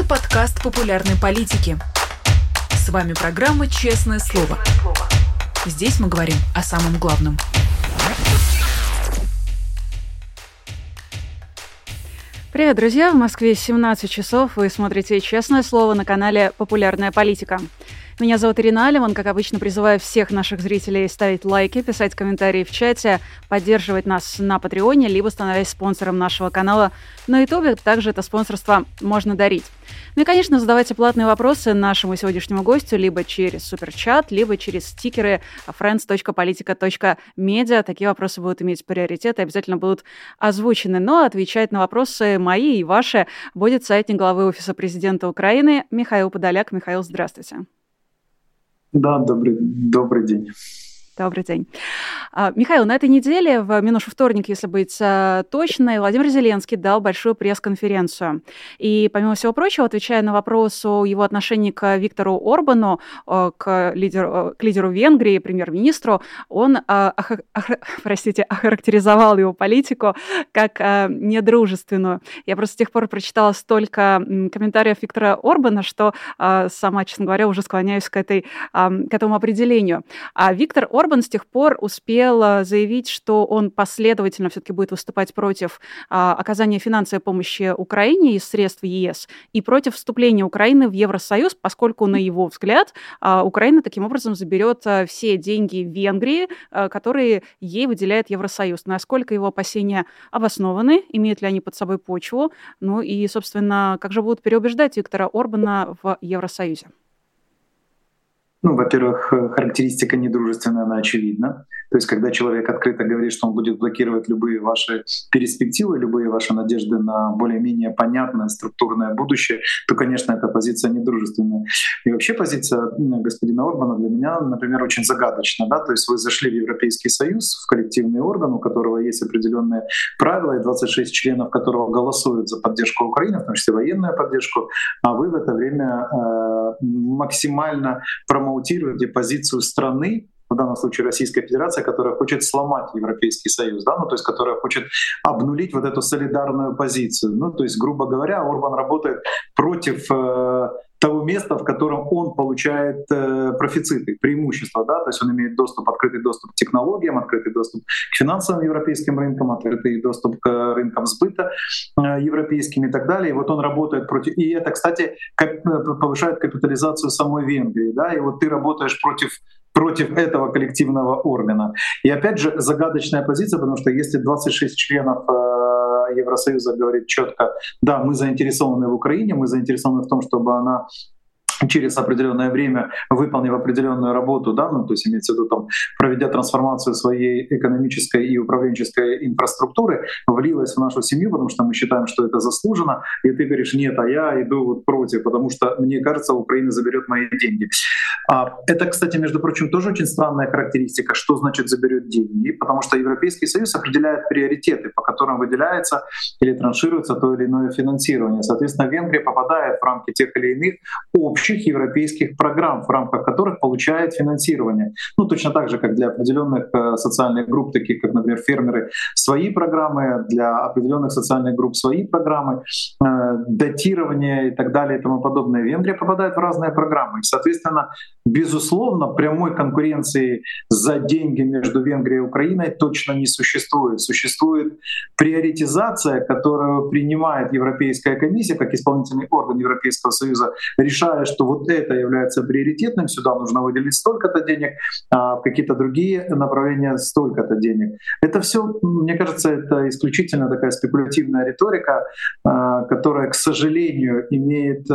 Это подкаст популярной политики. С вами программа «Честное слово». Здесь мы говорим о самом главном. Привет, друзья! В Москве 17 часов. Вы смотрите «Честное слово» на канале «Популярная политика». Меня зовут Ирина Алиман. Как обычно, призываю всех наших зрителей ставить лайки, писать комментарии в чате, поддерживать нас на Патреоне, либо становясь спонсором нашего канала на Ютубе. Также это спонсорство можно дарить. Ну и, конечно, задавайте платные вопросы нашему сегодняшнему гостю либо через суперчат, либо через стикеры friends.politica.media. Такие вопросы будут иметь приоритет и обязательно будут озвучены. Но отвечать на вопросы мои и ваши будет советник главы Офиса Президента Украины Михаил Подоляк. Михаил, здравствуйте. Да, добрый день. Добрый день. Михаил, на этой неделе, в минувший вторник, если быть точной, Владимир Зеленский дал большую пресс-конференцию. И, помимо всего прочего, отвечая на вопрос о его отношении к Виктору Орбану, к лидеру Венгрии, премьер-министру, он охарактеризовал его политику как недружественную. Я просто с тех пор прочитала столько комментариев Виктора Орбана, что сама, честно говоря, уже склоняюсь к этому определению. А Виктор Орбан с тех пор успел заявить, что он последовательно все-таки будет выступать против оказания финансовой помощи Украине из средств ЕС и против вступления Украины в Евросоюз, поскольку, на его взгляд, Украина таким образом заберет все деньги Венгрии, которые ей выделяет Евросоюз. Насколько его опасения обоснованы, имеют ли они под собой почву, ну и, собственно, как же будут переубеждать Виктора Орбана в Евросоюзе? Ну, во-первых, характеристика недружественная, она очевидна. То есть, когда человек открыто говорит, что он будет блокировать любые ваши перспективы, любые ваши надежды на более-менее понятное структурное будущее, то, конечно, эта позиция недружественная. И вообще позиция господина Орбана для меня, например, очень загадочна. Да? То есть вы зашли в Европейский Союз, в коллективный орган, у которого есть определенные правила, и 26 членов которого голосуют за поддержку Украины, в том числе военную поддержку, а вы в это время максимально промоутируете позицию страны, в данном случае Российская Федерация, которая хочет сломать Европейский Союз, да, ну, то есть которая хочет обнулить вот эту солидарную позицию. Ну, то есть, грубо говоря, Орбан работает против того места, в котором он получает профициты, преимущества, да, то есть он имеет доступ, открытый доступ к технологиям, открытый доступ к финансовым европейским рынкам, открытый доступ к рынкам сбыта европейским и так далее. И вот он работает против, и это, кстати, повышает капитализацию самой Венгрии, да, и вот ты работаешь против этого коллективного органа. И опять же, загадочная позиция, потому что если 26 членов Евросоюза говорит четко, да, мы заинтересованы в Украине, мы заинтересованы в том, чтобы она через определенное время, выполнив определенную работу, да, ну, то есть имеется в виду, там, проведя трансформацию своей экономической и управленческой инфраструктуры, влилась в нашу семью, потому что мы считаем, что это заслуженно, и ты говоришь, нет, а я иду вот против, потому что, мне кажется, Украина заберет мои деньги. Это, кстати, между прочим, тоже очень странная характеристика, что значит заберет деньги, потому что Европейский Союз определяет приоритеты, по которым выделяется или траншируется то или иное финансирование. Соответственно, Венгрия попадает в рамки тех или иных общих европейских программ, в рамках которых получает финансирование. Ну, точно так же, как для определенных социальных групп, таких как, например, фермеры, свои программы, для определенных социальных групп свои программы, датирование и так далее и тому подобное. Венгрия попадает в разные программы. И, соответственно, безусловно, прямой конкуренции за деньги между Венгрией и Украиной точно не существует. Существует приоритизация, которую принимает Европейская комиссия, как исполнительный орган Европейского Союза, решая, что вот это является приоритетным, сюда нужно выделить столько-то денег, а в какие-то другие направления столько-то денег. Это все, мне кажется, это исключительно такая спекулятивная риторика, которая, к сожалению, имеет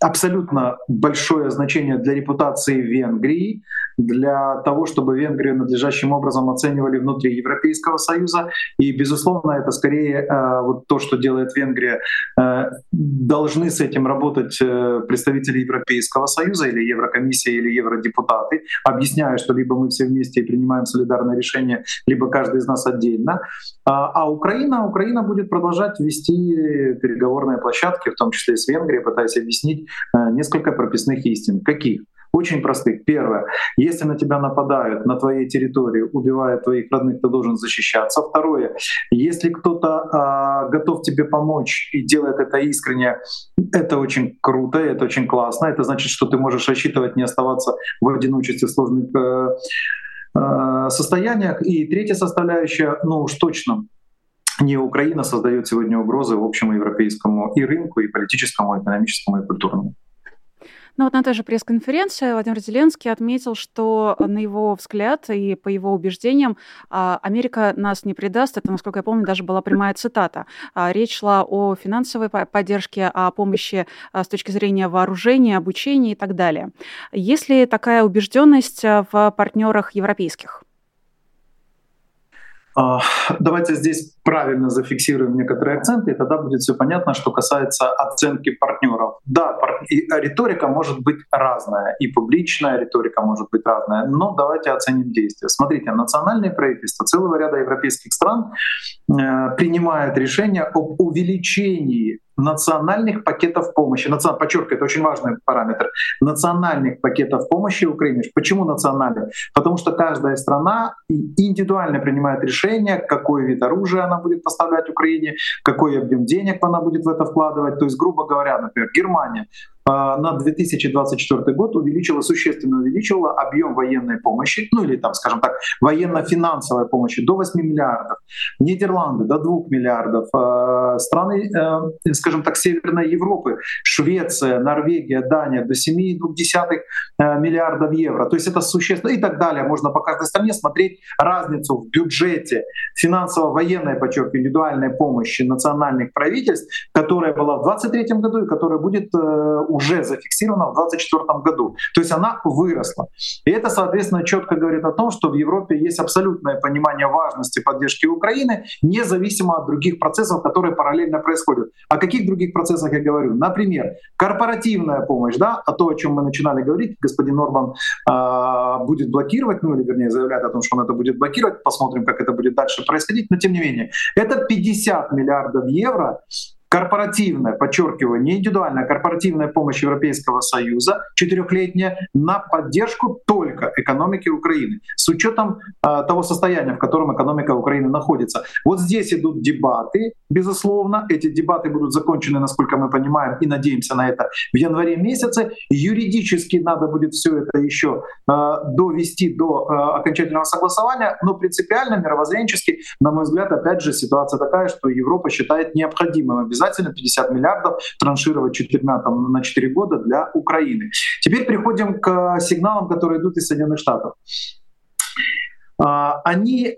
абсолютно большое значение для репутации Венгрии, для того, чтобы Венгрию надлежащим образом оценивали внутри Европейского Союза. И, безусловно, это скорее вот то, что делает Венгрия. Должны с этим работать представители Европейского Союза или Еврокомиссия, или евродепутаты, объясняя, что либо мы все вместе и принимаем солидарное решение, либо каждый из нас отдельно. А Украина будет продолжать вести переговорные площадки, в том числе и с Венгрией, пытаясь объяснить несколько прописных истин. Каких? Очень простых. Первое. Если на тебя нападают на твоей территории, убивают твоих родных, ты должен защищаться. Второе. Если кто-то готов тебе помочь и делает это искренне, это очень круто, это очень классно. Это значит, что ты можешь рассчитывать не оставаться в одиночестве в сложных состояниях. И третья составляющая, ну уж точно, не Украина создает сегодня угрозы в общем европейскому и рынку, и политическому, и экономическому, и культурному. Ну вот на той же пресс-конференции Владимир Зеленский отметил, что, на его взгляд и по его убеждениям, Америка нас не предаст. Это, насколько я помню, даже была прямая цитата. Речь шла о финансовой поддержке, о помощи с точки зрения вооружения, обучения и так далее. Есть ли такая убежденность в партнерах европейских? Давайте здесь правильно зафиксируем некоторые акценты, и тогда будет все понятно, что касается оценки партнеров. Да, риторика может быть разная, и публичная риторика может быть разная, но давайте оценим действия. Смотрите, национальные правительства целого ряда европейских стран принимают решение об увеличении национальных пакетов помощи. Подчеркиваю, это очень важный параметр. Национальных пакетов помощи Украине. Почему национальных? Потому что каждая страна индивидуально принимает решение, какой вид оружия она будет поставлять Украине, какой объем денег она будет в это вкладывать. То есть, грубо говоря, например, Германия на 2024 год существенно увеличила объем военной помощи, ну или там, скажем так, военно-финансовой помощи до 8 миллиардов, Нидерланды до 2 миллиардов, страны, скажем так, Северной Европы, Швеция, Норвегия, Дания до 7,2 миллиардов евро. То есть это существенно и так далее. Можно по каждой стране смотреть разницу в бюджете финансово-военной, подчеркиваю, индивидуальной помощи национальных правительств, которая была в 2023 году и которая будет уже зафиксирована в 2024 году. То есть она выросла. И это, соответственно, четко говорит о том, что в Европе есть абсолютное понимание важности поддержки Украины, независимо от других процессов, которые параллельно происходят. О каких других процессах я говорю? Например, корпоративная помощь, да, а то, о чем мы начинали говорить, господин Орбан будет блокировать, ну или вернее заявляет о том, что он это будет блокировать, посмотрим, как это будет дальше происходить, но тем не менее. Это 50 миллиардов евро, корпоративная, подчеркиваю, не индивидуальная, корпоративная помощь Европейского Союза, 4-летняя, на поддержку только экономики Украины, с учетом того состояния, в котором экономика Украины находится. Вот здесь идут дебаты, безусловно. Эти дебаты будут закончены, насколько мы понимаем, и надеемся на это, в январе месяце. Юридически надо будет все это еще довести до окончательного согласования, но принципиально, мировоззренчески, на мой взгляд, опять же, ситуация такая, что Европа считает необходимым обязательно 50 миллиардов траншировать 4 года для Украины. Теперь переходим к сигналам, которые идут из Соединенных Штатов. Они,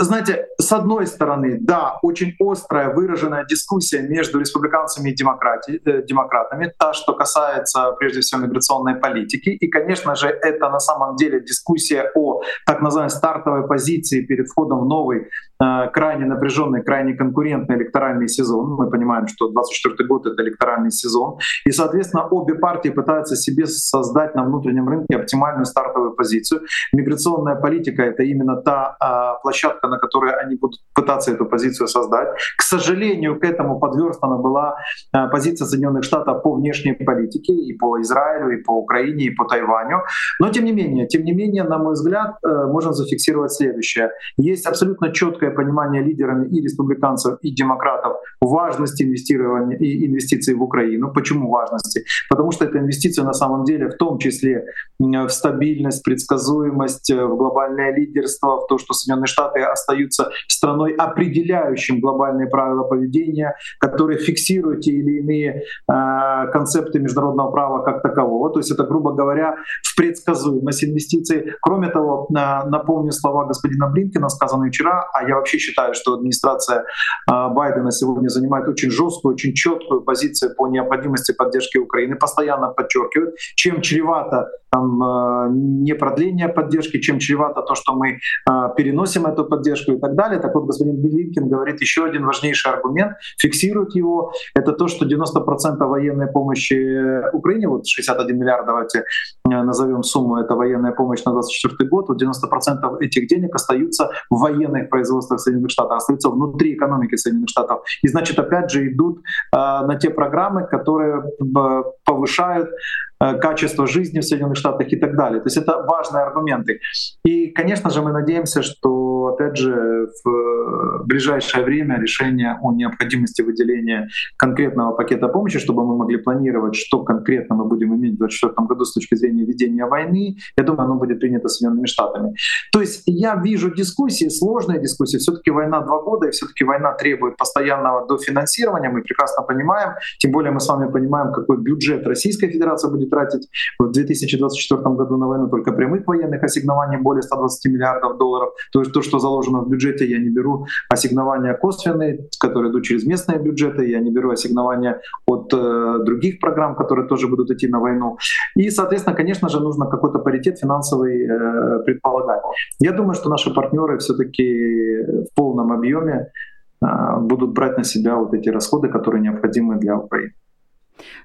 знаете, с одной стороны, да, очень острая выраженная дискуссия между республиканцами и демократами, та, что касается, прежде всего, миграционной политики. И, конечно же, это на самом деле дискуссия о так называемой стартовой позиции перед входом в новый, крайне напряженный, крайне конкурентный электоральный сезон. Мы понимаем, что 2024 год — это электоральный сезон. И, соответственно, обе партии пытаются себе создать на внутреннем рынке оптимальную стартовую позицию. Миграционная политика — это именно та площадка, на которой они будут пытаться эту позицию создать. К сожалению, к этому подверстана была позиция Соединенных Штатов по внешней политике и по Израилю, и по Украине, и по Тайваню. Но тем не менее, на мой взгляд, можно зафиксировать следующее. Есть абсолютно четкое понимание лидерами и республиканцев, и демократов важности инвестирования и инвестиций в Украину. Почему важности? Потому что это инвестиция на самом деле в том числе в стабильность, предсказуемость, в глобальное лидерство, в то, что Соединенные Штаты остаются страной, определяющим глобальные правила поведения, которые фиксируют те или иные концепты международного права как такового. То есть это, грубо говоря, в предсказуемость инвестиций. Кроме того, напомню слова господина Блинкена, сказанные вчера, а я вообще считаю, что администрация Байдена сегодня занимает очень жесткую, очень четкую позицию по необходимости поддержки Украины, постоянно подчеркивает, чем чревато не продление поддержки, чем чревато то, что мы переносим эту поддержку и так далее. Так вот, господин Блинкен говорит еще один важнейший аргумент, фиксирует его, это то, что 90% военной помощи Украине, вот 61 миллиард, давайте назовем сумму, это военная помощь на 2024 год, вот 90% этих денег остаются в военных производствах Соединенных Штатов, остаются внутри экономики Соединенных Штатов. И значит, опять же, идут на те программы, которые повышают качество жизни в Соединенных Штатах и так далее. То есть это важные аргументы. И, конечно же, мы надеемся, что, опять же, в ближайшее время решение о необходимости выделения конкретного пакета помощи, чтобы мы могли планировать, что конкретно мы будем иметь в 2024 году с точки зрения ведения войны, я думаю, оно будет принято Соединенными Штатами. То есть я вижу дискуссии, сложные дискуссии. Все-таки война 2 года, и все-таки война требует постоянного дофинансирования. Мы прекрасно понимаем, тем более мы с вами понимаем, какой бюджет Российской Федерации будет тратить в 2024 году на войну, только прямых военных ассигнований более 120 миллиардов долларов. То есть то, что заложено в бюджете, я не беру ассигнования косвенные, которые идут через местные бюджеты, я не беру ассигнования от других программ, которые тоже будут идти на войну. И, соответственно, конечно же, нужно какой-то паритет финансовый предполагать. Я думаю, что наши партнеры все-таки в полном объеме будут брать на себя вот эти расходы, которые необходимы для Украины.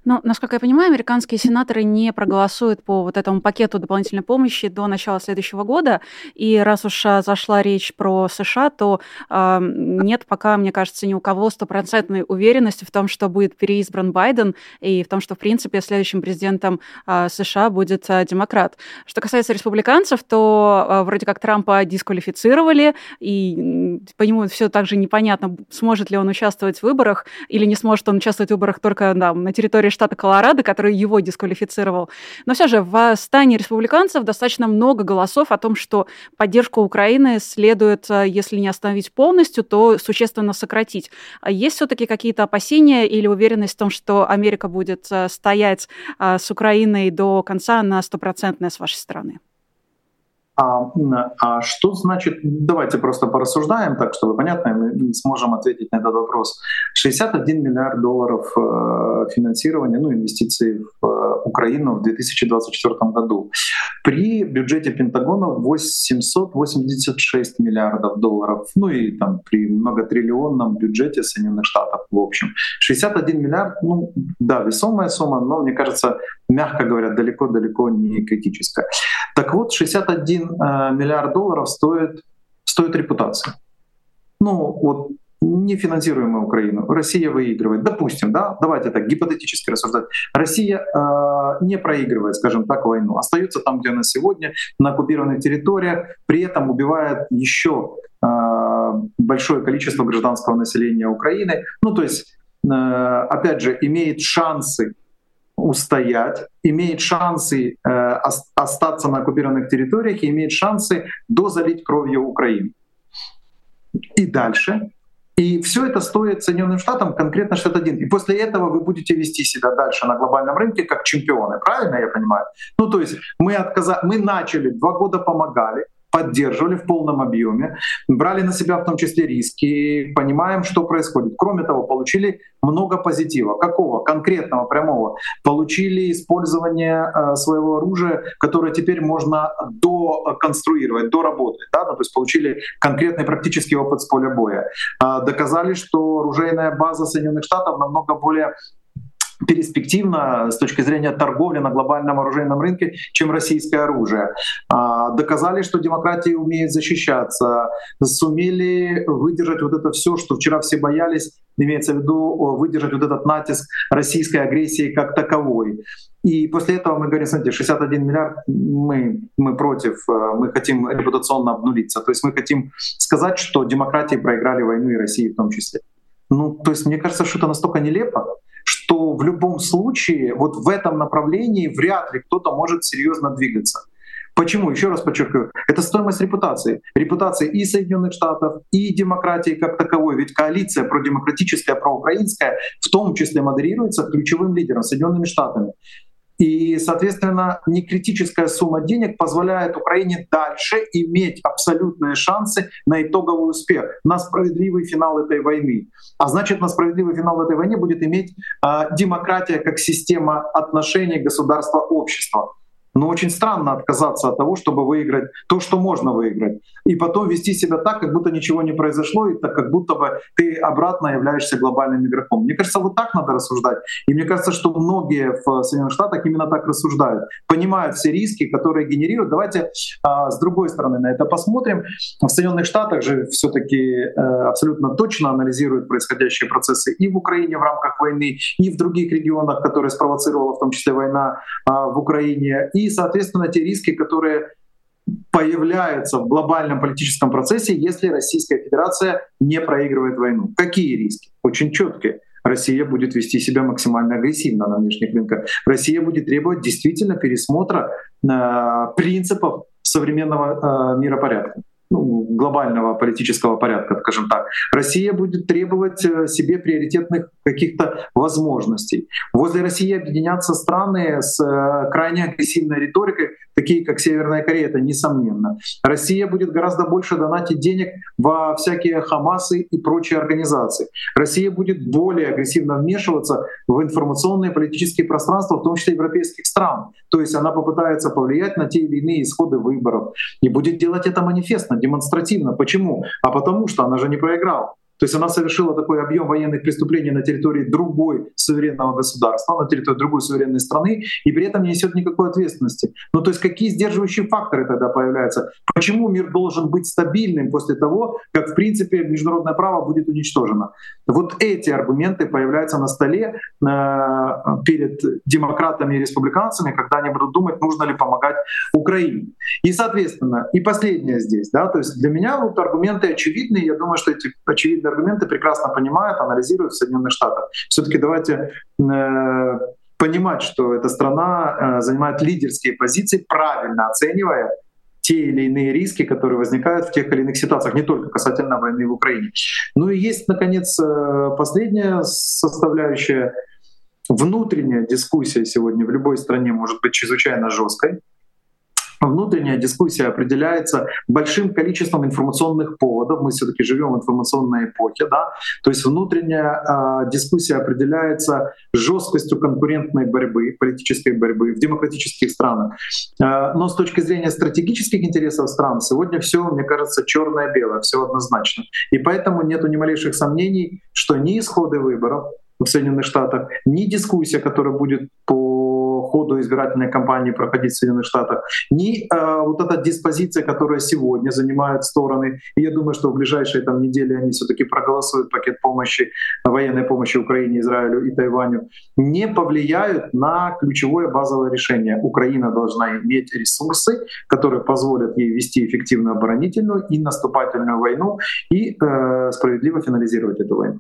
Ну, насколько я понимаю, американские сенаторы не проголосуют по вот этому пакету дополнительной помощи до начала следующего года, и раз уж зашла речь про США, то нет пока, мне кажется, ни у кого стопроцентной уверенности в том, что будет переизбран Байден, и в том, что, в принципе, следующим президентом США будет демократ. Что касается республиканцев, то вроде как Трампа дисквалифицировали, и по нему все так же непонятно, сможет ли он участвовать в выборах, или не сможет он участвовать в выборах только на территории штата Колорадо, который его дисквалифицировал. Но все же в стане республиканцев достаточно много голосов о том, что поддержку Украины следует, если не остановить полностью, то существенно сократить. Есть все-таки какие-то опасения или уверенность в том, что Америка будет стоять с Украиной до конца на 100% с вашей стороны? А что значит, давайте просто порассуждаем так, чтобы понятно, мы сможем ответить на этот вопрос. 61 миллиард долларов финансирования, инвестиций в Украину в 2024 году. При бюджете Пентагона 886 миллиардов долларов, и там при многотриллионном бюджете Соединенных Штатов в общем. 61 миллиард, весомая сумма, но, мне кажется, мягко говоря, далеко-далеко не критическая. Так вот, 61 миллиард долларов стоит репутация. Нефинансируемую Украину. Россия выигрывает. Допустим, давайте так гипотетически рассуждать. Россия не проигрывает, скажем так, войну. Остается там, где она сегодня, на оккупированных территориях, при этом убивает еще большое количество гражданского населения Украины. Опять же, имеет шансы устоять, имеет шансы остаться на оккупированных территориях и имеет шансы дозалить кровью Украину. И дальше. И все это стоит Соединенным Штатам конкретно 61. И после этого вы будете вести себя дальше на глобальном рынке как чемпионы. Правильно я понимаю? Мы начали, 2 года помогали, поддерживали в полном объеме, брали на себя в том числе риски, понимаем, что происходит. Кроме того, получили много позитива. Какого? Конкретного, прямого. Получили использование своего оружия, которое теперь можно доконструировать, доработать. Получили конкретный практический опыт с поля боя. Доказали, что оружейная база Соединенных Штатов намного более перспективно с точки зрения торговли на глобальном оружейном рынке, чем российское оружие. Доказали, что демократия умеет защищаться, сумели выдержать вот это все, что вчера все боялись, имеется в виду выдержать вот этот натиск российской агрессии как таковой. И после этого мы говорим, смотрите, 61 миллиард, мы против, мы хотим репутационно обнулиться. То есть мы хотим сказать, что демократии проиграли войну и России в том числе. Мне кажется, что это настолько нелепо, что в любом случае вот в этом направлении вряд ли кто-то может серьезно двигаться. Почему? Еще раз подчеркиваю, это стоимость репутации. Репутации и Соединенных Штатов, и демократии как таковой. Ведь коалиция продемократическая, проукраинская в том числе модерируется ключевым лидером Соединенными Штатами. И, соответственно, некритическая сумма денег позволяет Украине дальше иметь абсолютные шансы на итоговый успех, на справедливый финал этой войны. А значит, на справедливый финал этой войны будет иметь демократия как система отношений государства-общества. Но очень странно отказаться от того, чтобы выиграть то, что можно выиграть. И потом вести себя так, как будто ничего не произошло, и так, как будто бы ты обратно являешься глобальным игроком. Мне кажется, вот так надо рассуждать. И мне кажется, что многие в Соединенных Штатах именно так рассуждают. Понимают все риски, которые генерируют. Давайте с другой стороны на это посмотрим. В Соединенных Штатах же все-таки абсолютно точно анализируют происходящие процессы и в Украине в рамках войны, и в других регионах, которые спровоцировала в том числе война в Украине. И, соответственно, те риски, которые появляются в глобальном политическом процессе, если Российская Федерация не проигрывает войну. Какие риски? Очень четкие. Россия будет вести себя максимально агрессивно на внешних рынках. Россия будет требовать действительно пересмотра принципов современного миропорядка. Глобального политического порядка, скажем так. Россия будет требовать себе приоритетных каких-то возможностей. Возле России объединятся страны с крайне агрессивной риторикой, такие как Северная Корея, это несомненно. Россия будет гораздо больше донатить денег во всякие Хамасы и прочие организации. Россия будет более агрессивно вмешиваться в информационные политические пространства, в том числе европейских стран. То есть она попытается повлиять на те или иные исходы выборов. И будет делать это манифестно, демонстративно. Почему? А потому что она же не проиграла. То есть она совершила такой объем военных преступлений на территории другой суверенного государства, на территории другой суверенной страны, и при этом не несет никакой ответственности. Ну то есть какие сдерживающие факторы тогда появляются? Почему мир должен быть стабильным после того, как в принципе международное право будет уничтожено? Вот эти аргументы появляются на столе перед демократами и республиканцами, когда они будут думать, нужно ли помогать Украине. И соответственно, и последнее здесь, да, то есть для меня вот аргументы очевидные, я думаю, что эти очевидные аргументы прекрасно понимают, анализируют в Соединенных Штатах. Все-таки давайте понимать, что эта страна занимает лидерские позиции, правильно оценивая те или иные риски, которые возникают в тех или иных ситуациях, не только касательно войны в Украине. Ну и есть, наконец, последняя составляющая. Внутренняя дискуссия сегодня в любой стране может быть чрезвычайно жесткой. Внутренняя дискуссия определяется большим количеством информационных поводов. Мы все-таки живем в информационной эпохе, да. То есть внутренняя дискуссия определяется жесткостью конкурентной борьбы, политической борьбы в демократических странах. Но с точки зрения стратегических интересов стран сегодня все, мне кажется, черное-белое, все однозначно. И поэтому нету ни малейших сомнений, что ни исходы выборов в Соединенных Штатах, ни дискуссия, которая будет по ходу избирательной кампании проходить в Соединенных Штатах, ни вот эта диспозиция, которая сегодня занимает стороны. И я думаю, что в ближайшие там недели они все-таки проголосуют пакет помощи, военной помощи Украине, Израилю и Тайваню, не повлияют на ключевое базовое решение. Украина должна иметь ресурсы, которые позволят ей вести эффективную оборонительную и наступательную войну и справедливо финализировать эту войну.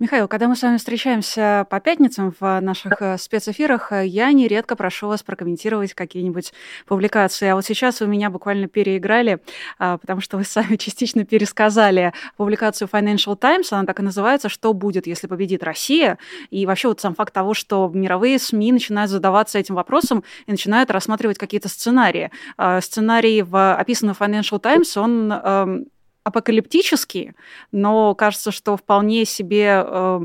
Михаил, когда мы с вами встречаемся по пятницам в наших спецэфирах, я нередко прошу вас прокомментировать какие-нибудь публикации. А вот сейчас вы меня буквально переиграли, потому что вы сами частично пересказали публикацию Financial Times. Она так и называется «Что будет, если победит Россия?». И вообще вот сам факт того, что мировые СМИ начинают задаваться этим вопросом и начинают рассматривать какие-то сценарии. Сценарий, описанный в Financial Times, он апокалиптические, но кажется, что вполне себе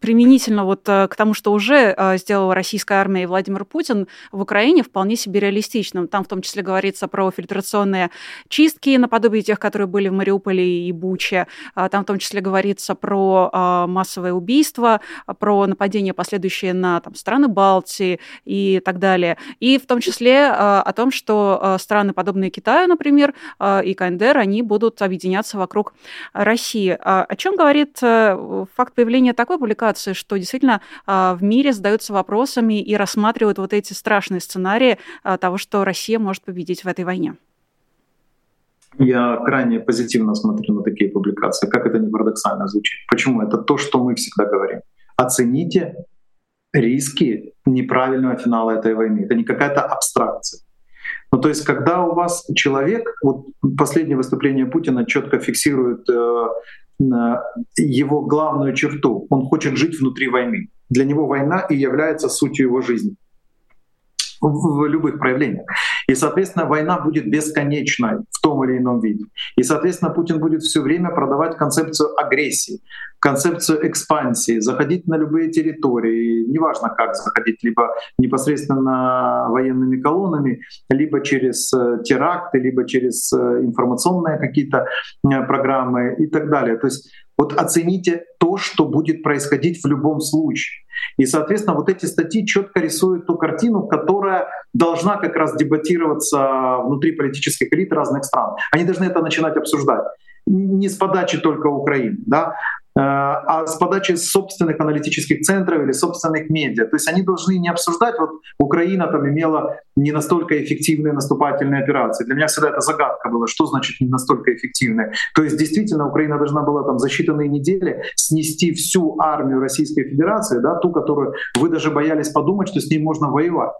применительно вот к тому, что уже сделала российская армия и Владимир Путин в Украине, вполне себе реалистичным. Там в том числе говорится про фильтрационные чистки наподобие тех, которые были в Мариуполе и Буче. Там в том числе говорится про массовые убийства, про нападения последующие на там, страны Балтии и так далее. И в том числе о том, что страны, подобные Китаю, например, и КНДР, они будут объединяться вокруг России. О чем говорит факт появления такой публикации, что действительно в мире задаются вопросами и рассматривают вот эти страшные сценарии того, что Россия может победить в этой войне? Я крайне позитивно смотрю на такие публикации, как это ни парадоксально звучит. Почему? Это то, что мы всегда говорим. Оцените риски неправильного финала этой войны. Это не какая-то абстракция. Ну, то есть, когда у вас человек, вот последнее выступление Путина четко фиксирует его главную черту, он хочет жить внутри войны. Для него война и является сутью его жизни. в любых проявлениях. И, соответственно, война будет бесконечной в том или ином виде. И, соответственно, Путин будет все время продавать концепцию агрессии, концепцию экспансии, заходить на любые территории, неважно как заходить, либо непосредственно военными колоннами, либо через теракты, либо через информационные какие-то программы и так далее. То есть вот оцените то, что будет происходить в любом случае. И, соответственно, вот эти статьи четко рисуют ту картину, которая должна как раз дебатироваться внутри политических элит разных стран. Они должны это начинать обсуждать. Не с подачи только Украины, да, а с подачи собственных аналитических центров или собственных медиа. То есть они должны не обсуждать, вот Украина там имела не настолько эффективные наступательные операции. Для меня всегда это загадка была, что значит не настолько эффективные. То есть действительно Украина должна была там за считанные недели снести всю армию Российской Федерации, да, ту, которую вы даже боялись подумать, что с ней можно воевать.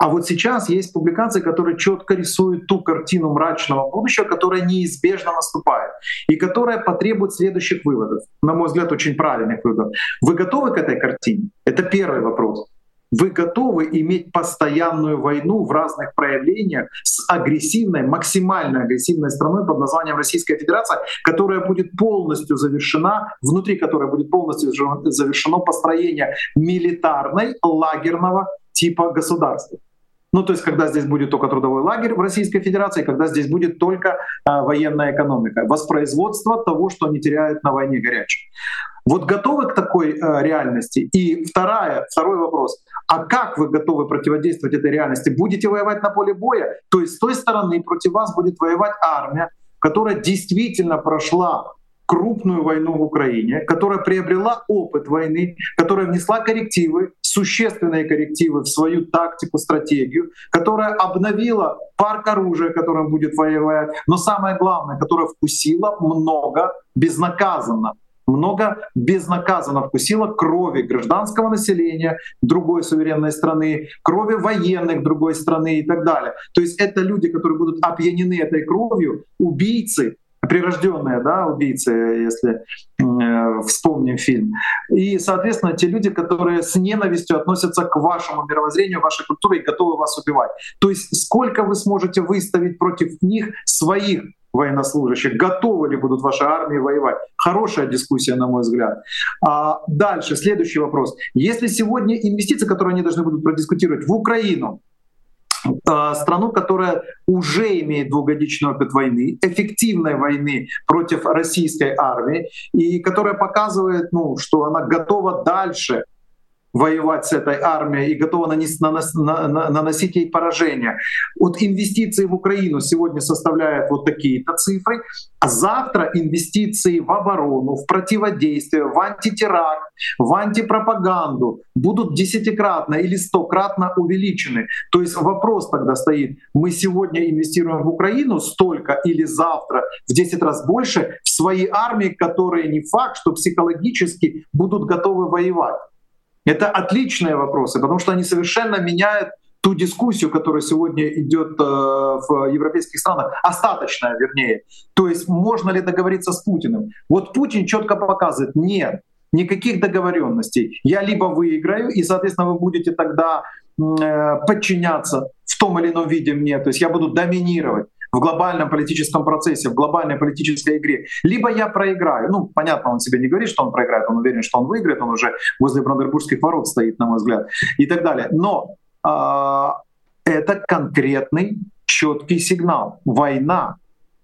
А вот сейчас есть публикации, которые четко рисуют ту картину мрачного будущего, которая неизбежно наступает и которая потребует следующих выводов. На мой взгляд, очень правильных выводов. Вы готовы к этой картине? Это первый вопрос. Вы готовы иметь постоянную войну в разных проявлениях с агрессивной, максимально агрессивной страной под названием Российская Федерация, которая будет полностью завершена, внутри которой будет полностью завершено построение милитарной, лагерного типа государства? Ну, то есть, когда здесь будет только трудовой лагерь в Российской Федерации, когда здесь будет только военная экономика, воспроизводство того, что они теряют на войне горячей. Вот готовы к такой реальности? И второй вопрос. А как вы готовы противодействовать этой реальности? Будете воевать на поле боя? То есть с той стороны против вас будет воевать армия, которая действительно прошла крупную войну в Украине, которая приобрела опыт войны, которая внесла коррективы, существенные коррективы в свою тактику, стратегию, которая обновила парк оружия, которым будет воевать, но самое главное, которая вкусила много безнаказанно вкусила крови гражданского населения другой суверенной страны, крови военных другой страны и так далее. То есть это люди, которые будут опьянены этой кровью, убийцы, прирожденные, да, убийцы, если вспомним фильм. И, соответственно, те люди, которые с ненавистью относятся к вашему мировоззрению, вашей культуре и готовы вас убивать. То есть сколько вы сможете выставить против них своих военнослужащих? Готовы ли будут ваши армии воевать? Хорошая дискуссия, на мой взгляд. А дальше, следующий вопрос. Если сегодня инвестиции, которые они должны будут продискутировать в Украину, страну, которая уже имеет долгогодичный опыт войны, эффективной войны против российской армии, и которая показывает, что она готова дальше воевать с этой армией и готова наносить ей поражение. Вот инвестиции в Украину сегодня составляют вот такие-то цифры, а завтра инвестиции в оборону, в противодействие, в антитеракт, в антипропаганду будут десятикратно или стократно увеличены. То есть вопрос тогда стоит, мы сегодня инвестируем в Украину столько или завтра в 10 раз больше в свои армии, которые не факт, что психологически будут готовы воевать. Это отличные вопросы, потому что они совершенно меняют ту дискуссию, которая сегодня идет в европейских странах, остаточная, вернее. То есть можно ли договориться с Путиным? Вот Путин четко показывает, нет, никаких договоренностей. Я либо выиграю, и, соответственно, вы будете тогда подчиняться в том или ином виде мне, то есть я буду доминировать в глобальном политическом процессе, в глобальной политической игре. Либо я проиграю. Ну, понятно, он себе не говорит, что он проиграет, он уверен, что он выиграет, он уже возле Бранденбургских ворот стоит, на мой взгляд, и так далее. Но это конкретный, четкий сигнал. Война,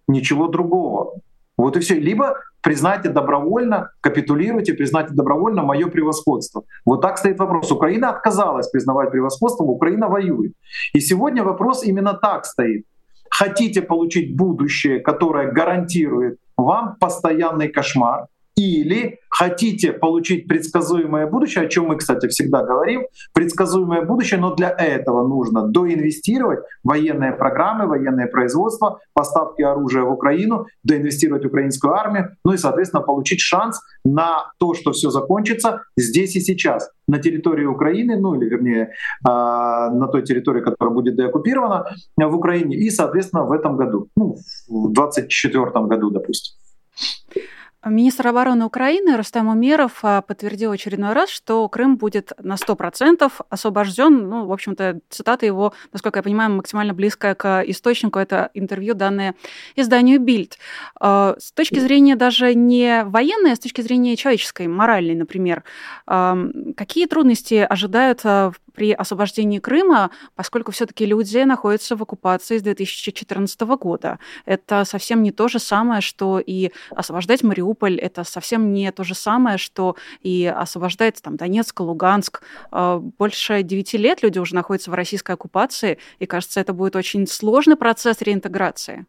ничего другого. Вот и все. Либо признайте добровольно, капитулируйте, признайте добровольно мое превосходство. Вот так стоит вопрос. Украина отказалась признавать превосходство, Украина воюет. И сегодня вопрос именно так стоит. Хотите получить будущее, которое гарантирует вам постоянный кошмар, или хотите получить предсказуемое будущее, о чем мы, кстати, всегда говорим, предсказуемое будущее, но для этого нужно доинвестировать военные программы, военное производство, поставки оружия в Украину, доинвестировать украинскую армию, ну и, соответственно, получить шанс на то, что все закончится здесь и сейчас, на территории Украины, ну или, вернее, на той территории, которая будет деоккупирована в Украине, и, соответственно, в этом году, в 2024 году, допустим. Министр обороны Украины Рустам Умеров подтвердил очередной раз, что Крым будет на 100% освобожден. Ну, в общем-то, цитата его, насколько я понимаю, максимально близкая к источнику. Это интервью, данное изданию «Бильд». С точки зрения даже не военной, а с точки зрения человеческой, моральной, например, какие трудности ожидают при освобождении Крыма, поскольку все-таки люди находятся в оккупации с 2014 года? Это совсем не то же самое, что и освобождать Мариуполь. Это совсем не то же самое, что и освобождается там Донецк, Луганск. Больше 9 лет люди уже находятся в российской оккупации, и, кажется, это будет очень сложный процесс реинтеграции.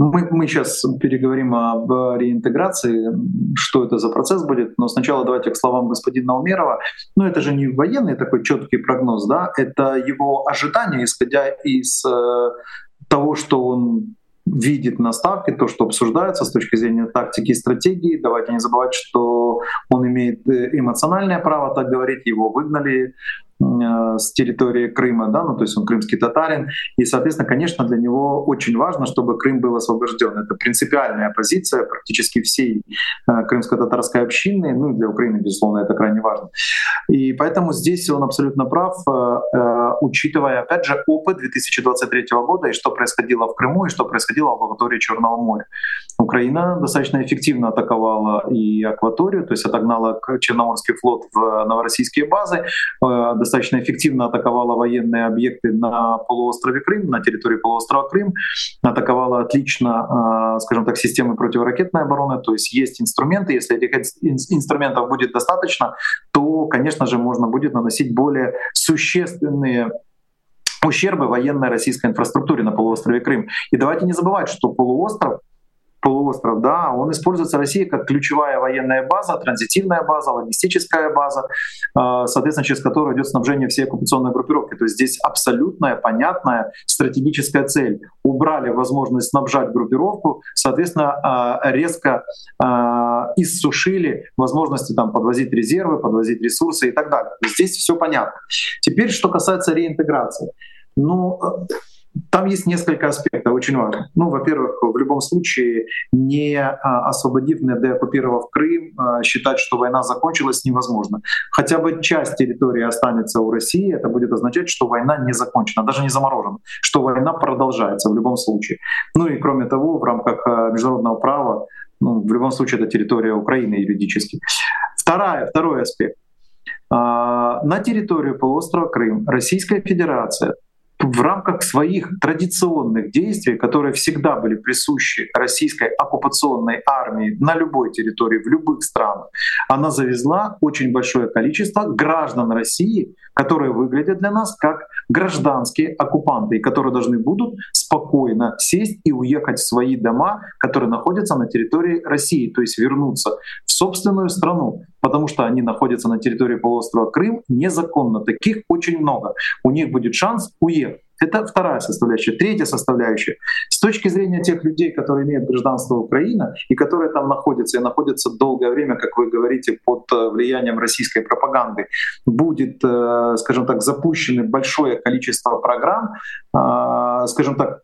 Мы сейчас переговорим об реинтеграции, что это за процесс будет, но сначала давайте к словам господина Умерова. Но это же не военный такой четкий прогноз, да? Это его ожидания, исходя из того, что он видит на ставке, то, что обсуждается с точки зрения тактики и стратегии. Давайте не забывать, что он имеет эмоциональное право так говорить, его выгнали с территории Крыма, да, ну то есть он крымский татарин, и, соответственно, конечно, для него очень важно, чтобы Крым был освобожден. Это принципиальная позиция практически всей крымско-татарской общины, ну и для Украины, безусловно, это крайне важно. И поэтому здесь он абсолютно прав, учитывая, опять же, опыт 2023 года и что происходило в Крыму, и что происходило в акватории Черного моря. Украина достаточно эффективно атаковала и акваторию, то есть отогнала Черноморский флот в новороссийские базы, достаточно эффективно атаковала военные объекты на полуострове Крым, на территории полуострова Крым, атаковала отлично, скажем так, системы противоракетной обороны, то есть есть инструменты, если этих инструментов будет достаточно, то, конечно же, можно будет наносить более существенные ущербы военной российской инфраструктуре на полуострове Крым. И давайте не забывать, что полуостров, да, он используется Россией как ключевая военная база, транзитивная база, логистическая база, соответственно, через которую идет снабжение всей оккупационной группировки. То есть здесь абсолютная, понятная стратегическая цель. Убрали возможность снабжать группировку, соответственно, резко иссушили возможности там подвозить резервы, подвозить ресурсы и так далее. Здесь все понятно. Теперь, что касается реинтеграции. Ну, там есть несколько аспектов, очень важных. Ну, во-первых, в любом случае, не освободив, не деоккупировав Крым, считать, что война закончилась, невозможно. Хотя бы часть территории останется у России, это будет означать, что война не закончена, даже не заморожена, что война продолжается в любом случае. Ну и кроме того, в рамках международного права, ну, в любом случае, это территория Украины юридически. Второй аспект. На территорию полуострова Крым Российская Федерация в рамках своих традиционных действий, которые всегда были присущи российской оккупационной армии на любой территории, в любых странах, она завезла очень большое количество граждан России, которые выглядят для нас как гражданские оккупанты, и которые должны будут спокойно сесть и уехать в свои дома, которые находятся на территории России, то есть вернуться в собственную страну, потому что они находятся на территории полуострова Крым незаконно. Таких очень много. У них будет шанс уехать. Это вторая составляющая. Третья составляющая. С точки зрения тех людей, которые имеют гражданство Украины и которые там находятся, и находятся долгое время, как вы говорите, под влиянием российской пропаганды, будет, скажем так, запущено большое количество программ, скажем так,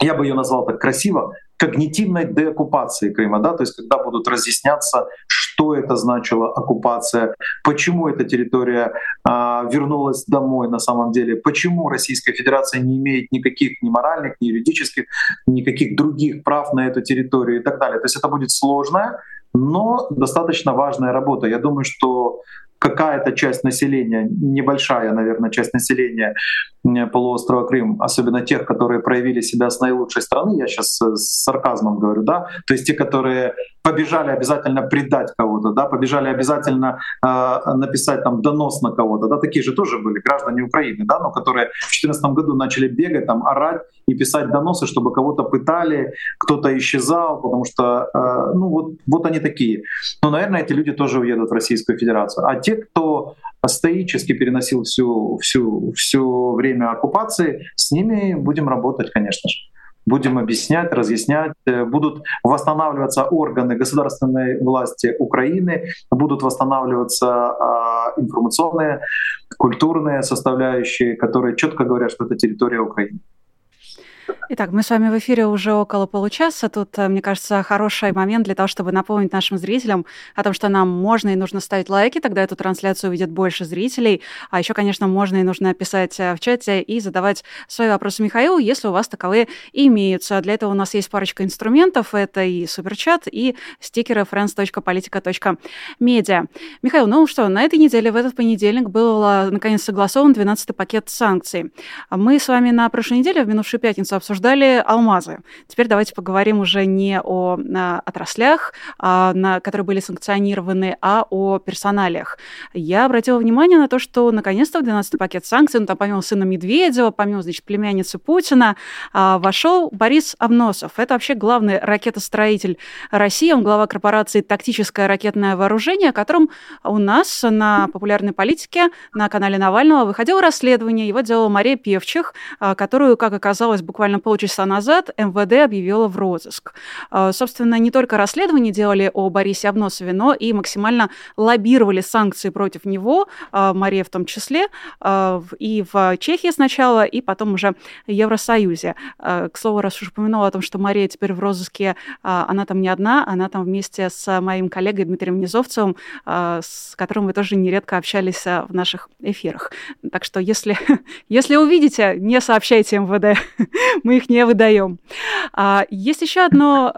я бы ее назвал так красиво, когнитивной деоккупации Крыма, да, то есть когда будут разъясняться, что это значило оккупация, почему эта территория вернулась домой на самом деле, почему Российская Федерация не имеет никаких ни моральных, ни юридических, никаких других прав на эту территорию и так далее. То есть это будет сложная, но достаточно важная работа. Я думаю, что какая-то часть населения, небольшая, наверное, часть населения полуострова Крым, особенно тех, которые проявили себя с наилучшей стороны, я сейчас с сарказмом говорю, да, то есть те, которые побежали обязательно предать кого-то, да, побежали обязательно написать там донос на кого-то, да, такие же тоже были граждане Украины, да, но которые в 2014 году начали бегать, там, орать и писать доносы, чтобы кого-то пытали, кто-то исчезал, потому что, ну, вот они такие. Но, наверное, эти люди тоже уедут в Российскую Федерацию. А те, кто стоически переносил все время оккупации, с ними будем работать, конечно же. Будем объяснять, разъяснять. Будут восстанавливаться органы государственной власти Украины, будут восстанавливаться информационные, культурные составляющие, которые четко говорят, что это территория Украины. Итак, мы с вами в эфире уже около получаса. Тут, мне кажется, хороший момент для того, чтобы напомнить нашим зрителям о том, что нам можно и нужно ставить лайки, тогда эту трансляцию увидит больше зрителей. А еще, конечно, можно и нужно писать в чате и задавать свои вопросы Михаилу, если у вас таковые имеются. Для этого у нас есть парочка инструментов. Это и суперчат, и стикеры friends.politica.media. Михаил, ну что, на этой неделе, в этот понедельник, был, наконец, согласован 12-й пакет санкций. Мы с вами на прошлой неделе, в минувшую пятницу, обсуждали алмазы. Теперь давайте поговорим уже не о отраслях, которые были санкционированы, а о персоналиях. Я обратила внимание на то, что наконец-то в 12-й пакет санкций, ну там помимо сына Медведева, помимо, значит, племянницы Путина, вошел Борис Авносов. Это вообще главный ракетостроитель России, он глава корпорации «Тактическое ракетное вооружение», о котором у нас на «Популярной политике», на канале Навального выходило расследование, его делала Мария Певчих, которую, как оказалось, буквально полчаса назад МВД объявила в розыск. Собственно, не только расследование делали о Борисе Авносове, но и максимально лоббировали санкции против него, Мария в том числе, и в Чехии сначала, и потом уже в Евросоюзе. К слову, раз уж упомянула о том, что Мария теперь в розыске, она там не одна, она там вместе с моим коллегой Дмитрием Низовцевым, с которым вы тоже нередко общались в наших эфирах. Так что, если увидите, не сообщайте МВД. Мы их не выдаем. Есть еще одно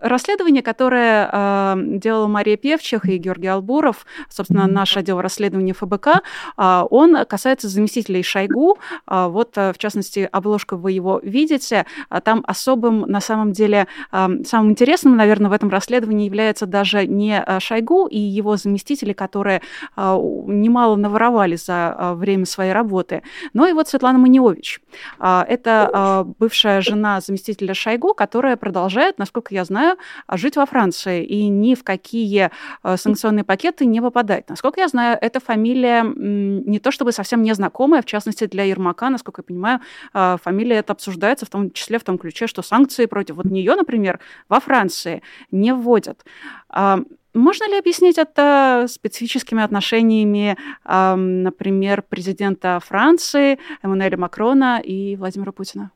расследование, которое делала Мария Певчих и Георгий Албуров, собственно, наш отдел расследования ФБК. Он касается заместителей Шойгу. Вот, в частности, обложку вы его видите. Там особым, на самом деле, самым интересным, наверное, в этом расследовании является даже не Шойгу и его заместители, которые немало наворовали за время своей работы, но и вот Светлана Маневич. Это бывшая жена заместителя Шойгу, которая продолжает, насколько я знаю, жить во Франции и ни в какие санкционные пакеты не попадать. Насколько я знаю, эта фамилия не то чтобы совсем незнакомая, в частности, для Ермака, насколько я понимаю, фамилия эта обсуждается в том числе в том ключе, что санкции против вот нее, например, во Франции не вводят. Можно ли объяснить это специфическими отношениями, например, президента Франции, Эммануэля Макрона и Владимира Путина?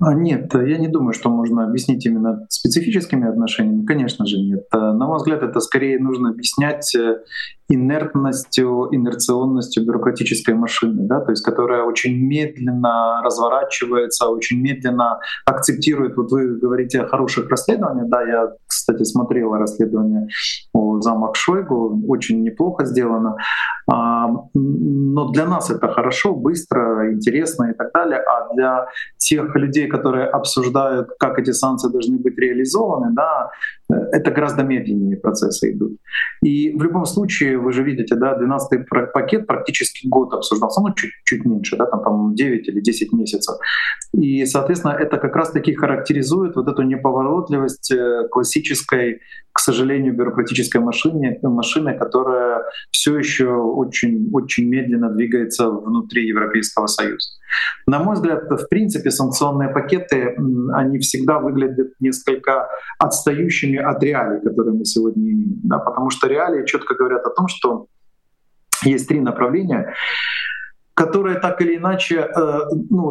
Нет, я не думаю, что можно объяснить именно специфическими отношениями. Конечно же, нет. На мой взгляд, это скорее нужно объяснять инертностью, инерционностью бюрократической машины, да, то есть которая очень медленно разворачивается, очень медленно акцептирует. Вот вы говорите о хороших расследованиях. Да, я, кстати, смотрела расследование о замах Шойгу, очень неплохо сделано. Но для нас это хорошо, быстро, интересно и так далее. А для тех людей, которые обсуждают, как эти санкции должны быть реализованы, да, это гораздо медленнее процессы идут. И в любом случае, вы же видите, да, 12-й пакет практически год обсуждался, ну чуть меньше, да, там, по-моему, 9 или 10 месяцев. И, соответственно, это как раз-таки характеризует вот эту неповоротливость классической, к сожалению, бюрократической машины, которая все еще очень медленно двигается внутри Европейского Союза. На мой взгляд, в принципе, санкционные пакеты, они всегда выглядят несколько отстающими от реалий, которые мы сегодня имеем, да, потому что реалии четко говорят о том, что есть три направления, которые так или иначе,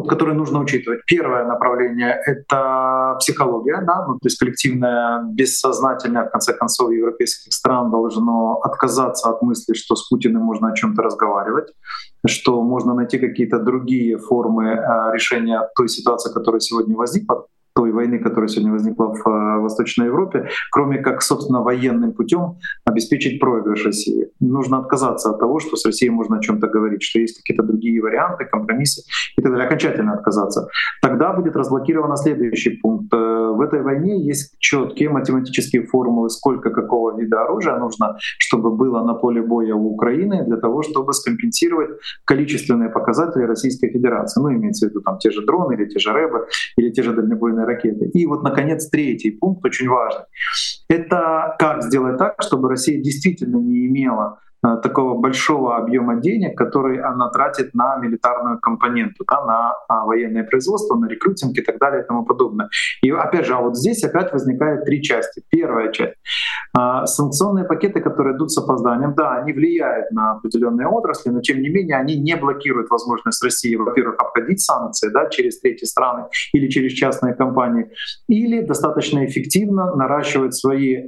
которые нужно учитывать. Первое направление — это психология, да, то есть коллективное, бессознательное, в конце концов, европейских стран должно отказаться от мысли, что с Путиным можно о чем-то разговаривать, что можно найти какие-то другие формы решения той ситуации, которая сегодня возникла, той войны, которая сегодня возникла в Восточной Европе, кроме как, собственно, военным путем обеспечить проигрыш России. Нужно отказаться от того, что с Россией можно о чем-то говорить, что есть какие-то другие варианты, компромиссы и так далее. Окончательно отказаться. Тогда будет разблокирован следующий пункт. В этой войне есть четкие математические формулы, сколько какого вида оружия нужно, чтобы было на поле боя у Украины, для того, чтобы скомпенсировать количественные показатели Российской Федерации. Ну, имеется в виду там те же дроны, или те же рэбы, или те же дальнобойные ракеты. И вот, наконец, третий пункт, очень важный. Это как сделать так, чтобы Россия действительно не имела такого большого объема денег, который она тратит на милитарную компоненту, да, на военное производство, на рекрутинг и так далее и тому подобное. И опять же, а вот здесь опять возникает три части. Первая часть Санкционные пакеты, которые идут с опозданием, да, они влияют на определенные отрасли, но тем не менее они не блокируют возможность России, во-первых, обходить санкции, да, через третьи страны или через частные компании, или достаточно эффективно наращивать свои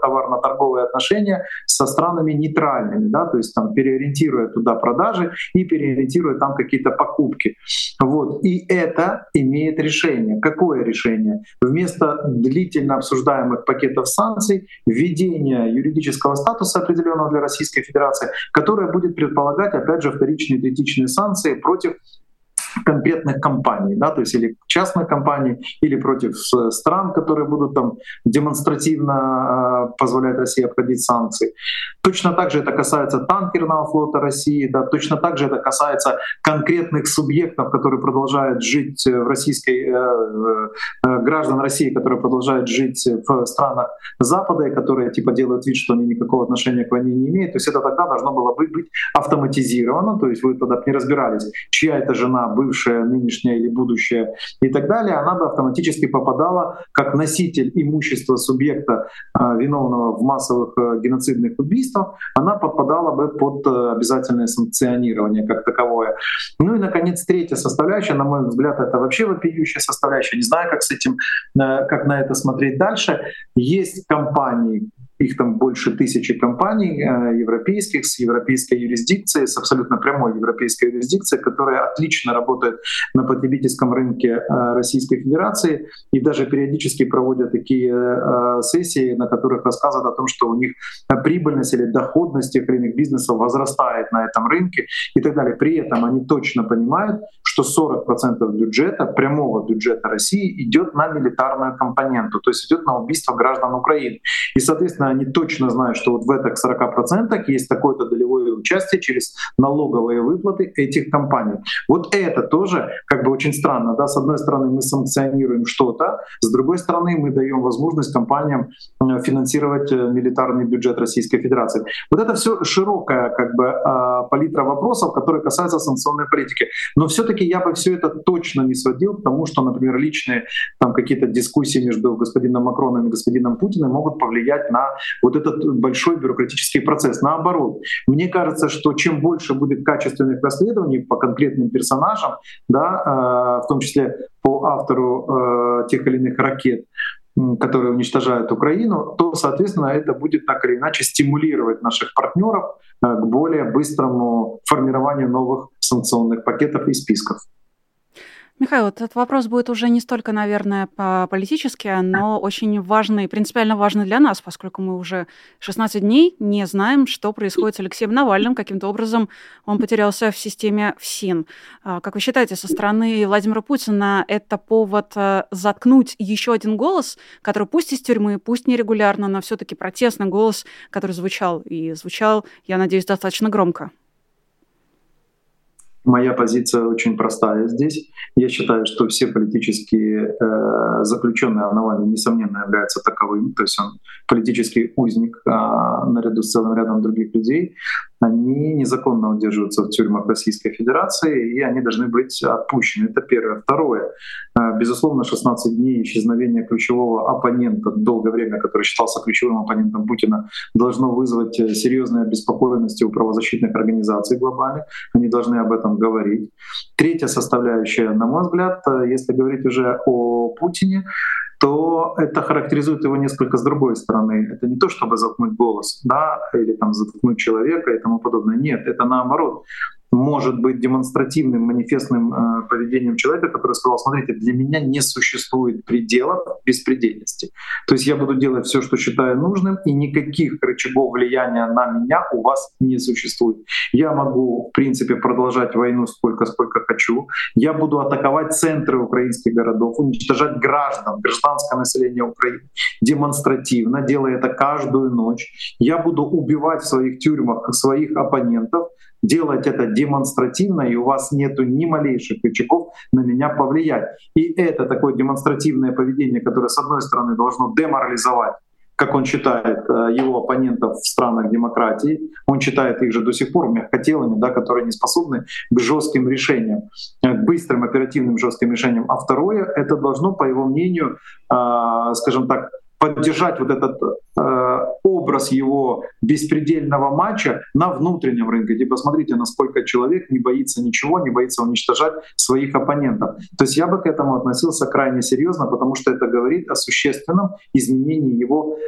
товарно-торговые отношения со странами нейтральными, да, то есть там переориентируя туда продажи и переориентируя там какие-то покупки. Вот. И это имеет решение. Какое решение? Вместо длительно обсуждаемых пакетов санкций введение юридического статуса определенного для Российской Федерации, которое будет предполагать, опять же, вторичные и третичные санкции против конкретных компаний, да, то есть или частных компаний, или против стран, которые будут там демонстративно позволять России обходить санкции. Точно так же это касается танкерного флота России, да, точно так же это касается конкретных субъектов, которые продолжают жить в российской, граждан России, которые продолжают жить в странах Запада, и которые типа делают вид, что они никакого отношения к войне не имеют. То есть это тогда должно было бы быть автоматизировано, то есть вы тогда не разбирались, чья это жена, бывшая, нынешняя или будущая и так далее, она бы автоматически попадала как носитель имущества субъекта, виновного в массовых геноцидных убийствах, она попадала бы под обязательное санкционирование как таковое. Ну и, наконец, третья составляющая, на мой взгляд, это вообще вопиющая составляющая. Не знаю, как с этим, как на это смотреть дальше. Есть компании, их там больше 1000 компаний европейских, с европейской юрисдикцией, с абсолютно прямой европейской юрисдикцией, которые отлично работают на потребительском рынке Российской Федерации и даже периодически проводят такие сессии, на которых рассказывают о том, что у них прибыльность или доходность тех или иных бизнесов возрастает на этом рынке и так далее. При этом они точно понимают, что 40% бюджета, прямого бюджета России идет на милитарную компоненту, то есть идет на убийство граждан Украины. И, соответственно, они точно знают, что вот в этих 40% есть такое-то долевое участие через налоговые выплаты этих компаний. Вот это тоже как бы очень странно. Да? С одной стороны, мы санкционируем что-то, с другой стороны, мы даем возможность компаниям финансировать милитарный бюджет Российской Федерации. Вот это все широкая как бы палитра вопросов, которые касаются санкционной политики. Но все-таки я бы все это точно не сводил к тому, что, например, личные там какие-то дискуссии между господином Макроном и господином Путиным могут повлиять на вот этот большой бюрократический процесс. Наоборот, мне кажется, что чем больше будет качественных расследований по конкретным персонажам, да, в том числе по автору тех или иных ракет, которые уничтожают Украину, то, соответственно, это будет так или иначе стимулировать наших партнеров к более быстрому формированию новых санкционных пакетов и списков. Михаил, этот вопрос будет уже не столько, наверное, политически, но очень важный, принципиально важный для нас, поскольку мы уже 16 дней не знаем, что происходит с Алексеем Навальным. Каким-то образом он потерялся в системе ФСИН. Как вы считаете, со стороны Владимира Путина это повод заткнуть еще один голос, который пусть из тюрьмы, пусть нерегулярно, но все-таки протестный голос, который звучал, и звучал, я надеюсь, достаточно громко? Моя позиция очень простая здесь. Я считаю, что все политические заключенные, а Навальный, несомненно, является таковым, то есть он политический узник наряду с целым рядом других людей, они незаконно удерживаются в тюрьмах Российской Федерации, и они должны быть отпущены. Это первое. Второе. Безусловно, 16 дней исчезновения ключевого оппонента, долгое время, который считался ключевым оппонентом Путина, должно вызвать серьезные обеспокоенности у правозащитных организаций глобальных. Они должны об этом говорить. Третья составляющая, на мой взгляд, если говорить уже о Путине, то это характеризует его несколько с другой стороны. Это не то, чтобы заткнуть голос, да, или там заткнуть человека и тому подобное. Нет, это наоборот. Может быть демонстративным, манифестным поведением человека, который сказал: смотрите, для меня не существует пределов беспредельности. То есть я буду делать все, что считаю нужным, и никаких рычагов влияния на меня у вас не существует. Я могу, в принципе, продолжать войну сколько хочу. Я буду атаковать центры украинских городов, уничтожать граждан, гражданское население Украины демонстративно, делая это каждую ночь. Я буду убивать в своих тюрьмах своих оппонентов, делать это демонстративно, и у вас нету ни малейших рычагов на меня повлиять. И это такое демонстративное поведение, которое, с одной стороны, должно деморализовать, как он считает, его оппонентов в странах демократии. Он считает их же до сих пор мягкотелыми, да, которые не способны к жестким решениям, к быстрым, оперативным жестким решениям. А второе, это должно, по его мнению, скажем так, поддержать вот этот образ его беспредельного матча на внутреннем рынке. Типа, смотрите, насколько человек не боится ничего, не боится уничтожать своих оппонентов. То есть я бы к этому относился крайне серьезно, потому что это говорит о существенном изменении его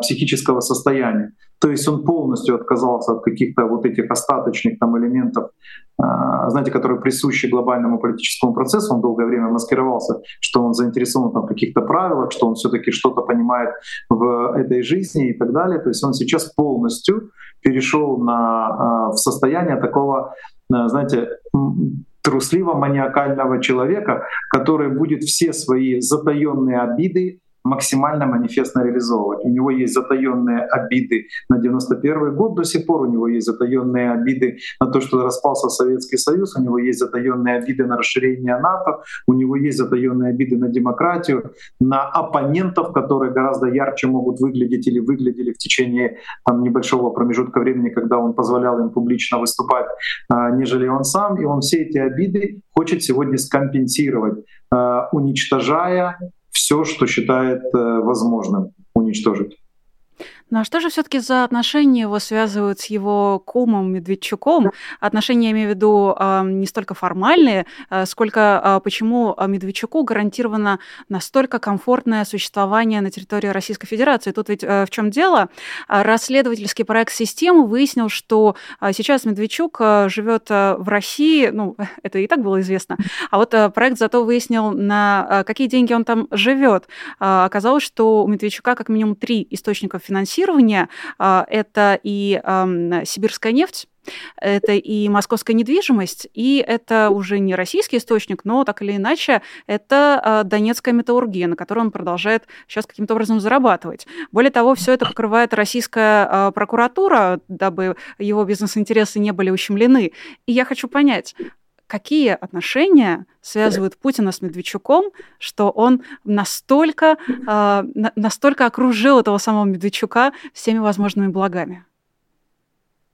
психического состояния. То есть он полностью отказался от каких-то вот этих остаточных там элементов, знаете, которые присущи глобальному политическому процессу. Он долгое время маскировался, что он заинтересован там в каких-то правилах, что он все-таки что-то понимает в этой жизни и так далее. То есть он сейчас полностью перешел в состояние такого, знаете, трусливо-маниакального человека, который будет все свои затаенные обиды максимально манифестно реализовывать. У него есть затаённые обиды на 91 год, до сих пор у него есть затаённые обиды на то, что распался Советский Союз, у него есть затаённые обиды на расширение НАТО, у него есть затаённые обиды на демократию, на оппонентов, которые гораздо ярче могут выглядеть или выглядели в течение там, небольшого промежутка времени, когда он позволял им публично выступать, нежели он сам. И он все эти обиды хочет сегодня скомпенсировать, уничтожая все, что считает возможным уничтожить. Ну а что же все-таки за отношения его связывают с его кумом Медведчуком? Отношения, я имею в виду, не столько формальные, сколько почему Медведчуку гарантировано настолько комфортное существование на территории Российской Федерации? Тут ведь в чем дело? Расследовательский проект «Система» выяснил, что сейчас Медведчук живет в России, ну, это и так было известно, а вот проект зато выяснил, на какие деньги он там живет. Оказалось, что у Медведчука как минимум 3 источников финансирования. Это и сибирская нефть, это и московская недвижимость, и это уже не российский источник, но так или иначе это донецкая металлургия, на которой он продолжает сейчас каким-то образом зарабатывать. Более того, все это покрывает российская прокуратура, дабы его бизнес-интересы не были ущемлены. И я хочу понять, какие отношения связывают Путина с Медведчуком, что он настолько окружил этого самого Медведчука всеми возможными благами?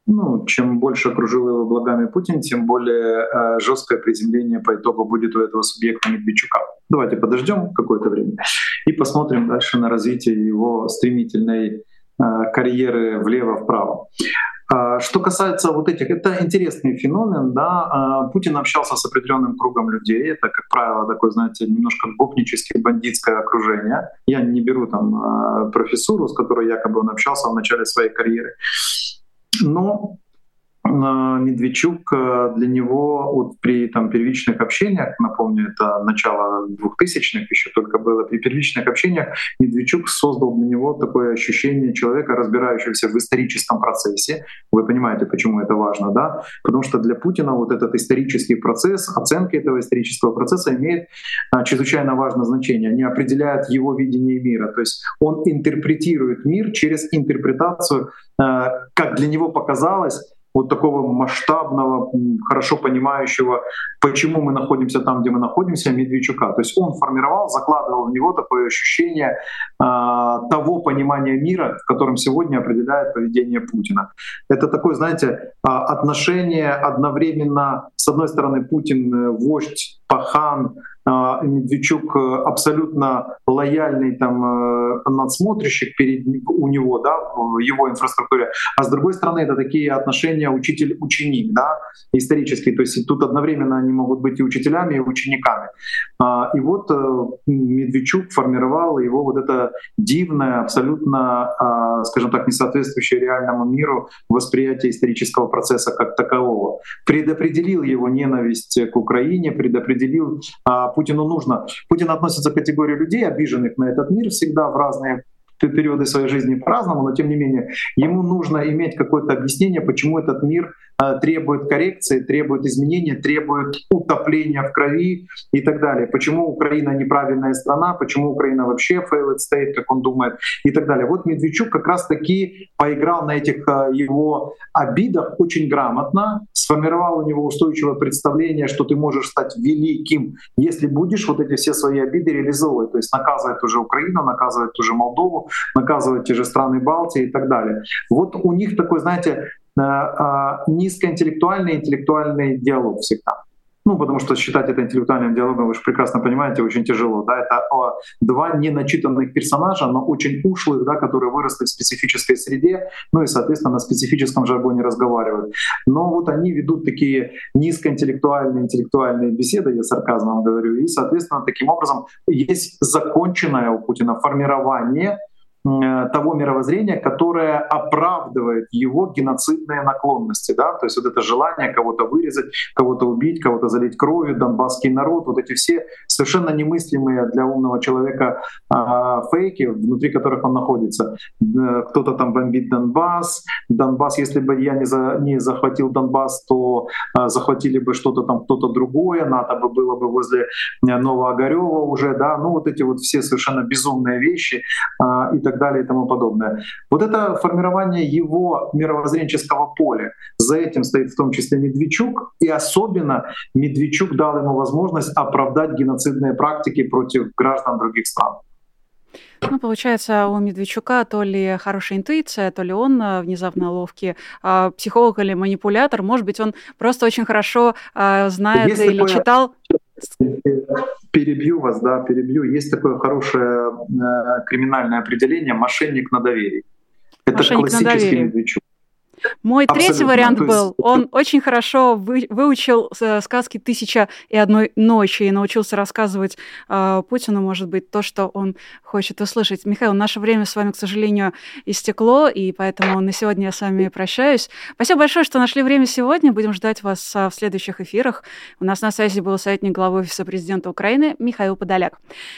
Ну, чем больше окружил его благами Путин, тем более жесткое приземление по итогу будет у этого субъекта Медведчука. Давайте подождем какое-то время и посмотрим дальше на развитие его стремительной карьеры влево-вправо. Что касается вот этих, это интересный феномен, да, Путин общался с определенным кругом людей, это, как правило, такое, знаете, немножко гопническое, бандитское окружение, я не беру там профессуру, с которой якобы он общался в начале своей карьеры, но Медведчук для него вот при там, первичных общениях, напомню, это начало 2000-х еще только было, при первичных общениях Медведчук создал для него такое ощущение человека, разбирающегося в историческом процессе. Вы понимаете, почему это важно, да? Потому что для Путина вот этот исторический процесс, оценка этого исторического процесса имеет чрезвычайно важное значение. Они определяют его видение мира. То есть он интерпретирует мир через интерпретацию, как для него показалось, вот такого масштабного, хорошо понимающего, почему мы находимся там, где мы находимся, Медведчука. То есть он формировал, закладывал в него такое ощущение того понимания мира, в котором сегодня определяет поведение Путина. Это такое, знаете, отношение одновременно, с одной стороны, Путин вождь, пахан, Медведчук абсолютно лояльный там надсмотрщик у него, да, в его инфраструктуре. А с другой стороны, это такие отношения учитель-ученик, да, исторические. То есть тут одновременно они могут быть и учителями, и учениками. И вот Медведчук формировал его вот это дивное, абсолютно, скажем так, несоответствующее реальному миру восприятие исторического процесса как такового. Предопределил его ненависть к Украине, предопределил Путину нужно. Путин относится к категории людей, обиженных на этот мир всегда в разные периоды своей жизни по-разному, но тем не менее ему нужно иметь какое-то объяснение, почему этот мир требует коррекции, требует изменения, требует утопления в крови и так далее. Почему Украина неправильная страна, почему Украина вообще failed state, как он думает, и так далее. Вот Медведчук как раз-таки поиграл на этих его обидах очень грамотно, сформировал у него устойчивое представление, что ты можешь стать великим, если будешь вот эти все свои обиды реализовывать. То есть наказывает уже Украину, наказывает уже Молдову, наказывает те же страны Балтии и так далее. Вот у них такой, знаете, низкоинтеллектуальный диалог всегда. Ну, потому что считать это интеллектуальным диалогом, вы же прекрасно понимаете, очень тяжело. Да? Это два неначитанных персонажа, но очень ушлых, да, которые выросли в специфической среде, ну и, соответственно, на специфическом жаргоне разговаривают. Но вот они ведут такие низкоинтеллектуальные беседы, я сарказмом говорю, и, соответственно, таким образом есть законченное у Путина формирование того мировоззрения, которое оправдывает его геноцидные наклонности, да, то есть вот это желание кого-то вырезать, кого-то убить, кого-то залить кровью, донбасский народ, вот эти все совершенно немыслимые для умного человека фейки, внутри которых он находится. Кто-то там бомбит Донбасс, если бы я не захватил Донбасс, то захватили бы что-то там, кто-то другое, НАТО бы было бы возле Новоогарёва уже, да, ну вот эти вот все совершенно безумные вещи и так далее и тому подобное. Вот это формирование его мировоззренческого поля. За этим стоит в том числе Медведчук, и особенно Медведчук дал ему возможность оправдать геноцидные практики против граждан других стран. Ну, получается, у Медведчука то ли хорошая интуиция, то ли он внезапно ловкий психолог или манипулятор. Может быть, он просто очень хорошо знает есть или такое... читал... Перебью вас. Есть такое хорошее криминальное определение «мошенник на доверии». Это классический Медведчук. Мой третий вариант был, он очень хорошо выучил сказки «Тысяча и одной ночи» и научился рассказывать Путину, может быть, то, что он хочет услышать. Михаил, наше время с вами, к сожалению, истекло, и поэтому на сегодня я с вами прощаюсь. Спасибо большое, что нашли время сегодня. Будем ждать вас в следующих эфирах. У нас на связи был советник главы Офиса Президента Украины Михаил Подоляк.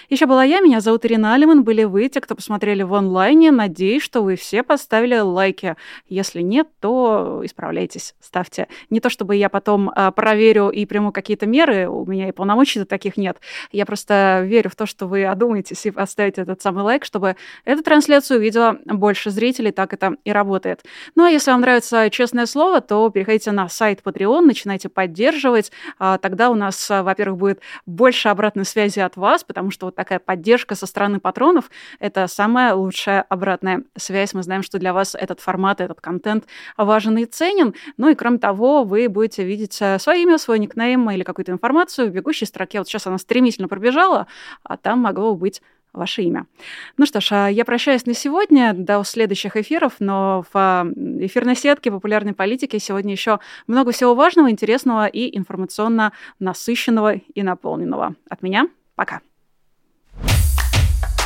Еще была я, меня зовут Ирина Алиман. Были вы, те, кто посмотрели в онлайне. Надеюсь, что вы все поставили лайки. Если нет, то исправляйтесь, ставьте. Не то чтобы я потом проверю и приму какие-то меры, у меня и полномочий таких нет. Я просто верю в то, что вы одумаетесь и поставите этот самый лайк, чтобы эту трансляцию увидела больше зрителей, так это и работает. Ну, а если вам нравится «Честное слово», то переходите на сайт Patreon, начинайте поддерживать. Тогда у нас, во-первых, будет больше обратной связи от вас, потому что вот такая поддержка со стороны патронов – это самая лучшая обратная связь. Мы знаем, что для вас этот формат, этот контент важен и ценен. Ну и кроме того, вы будете видеть свое имя, свой никнейм или какую-то информацию в бегущей строке. Вот сейчас она стремительно пробежала, а там могло быть ваше имя. Ну что ж, я прощаюсь на сегодня, до следующих эфиров, но в эфирной сетке «Популярной политики» сегодня еще много всего важного, интересного и информационно насыщенного и наполненного. От меня пока.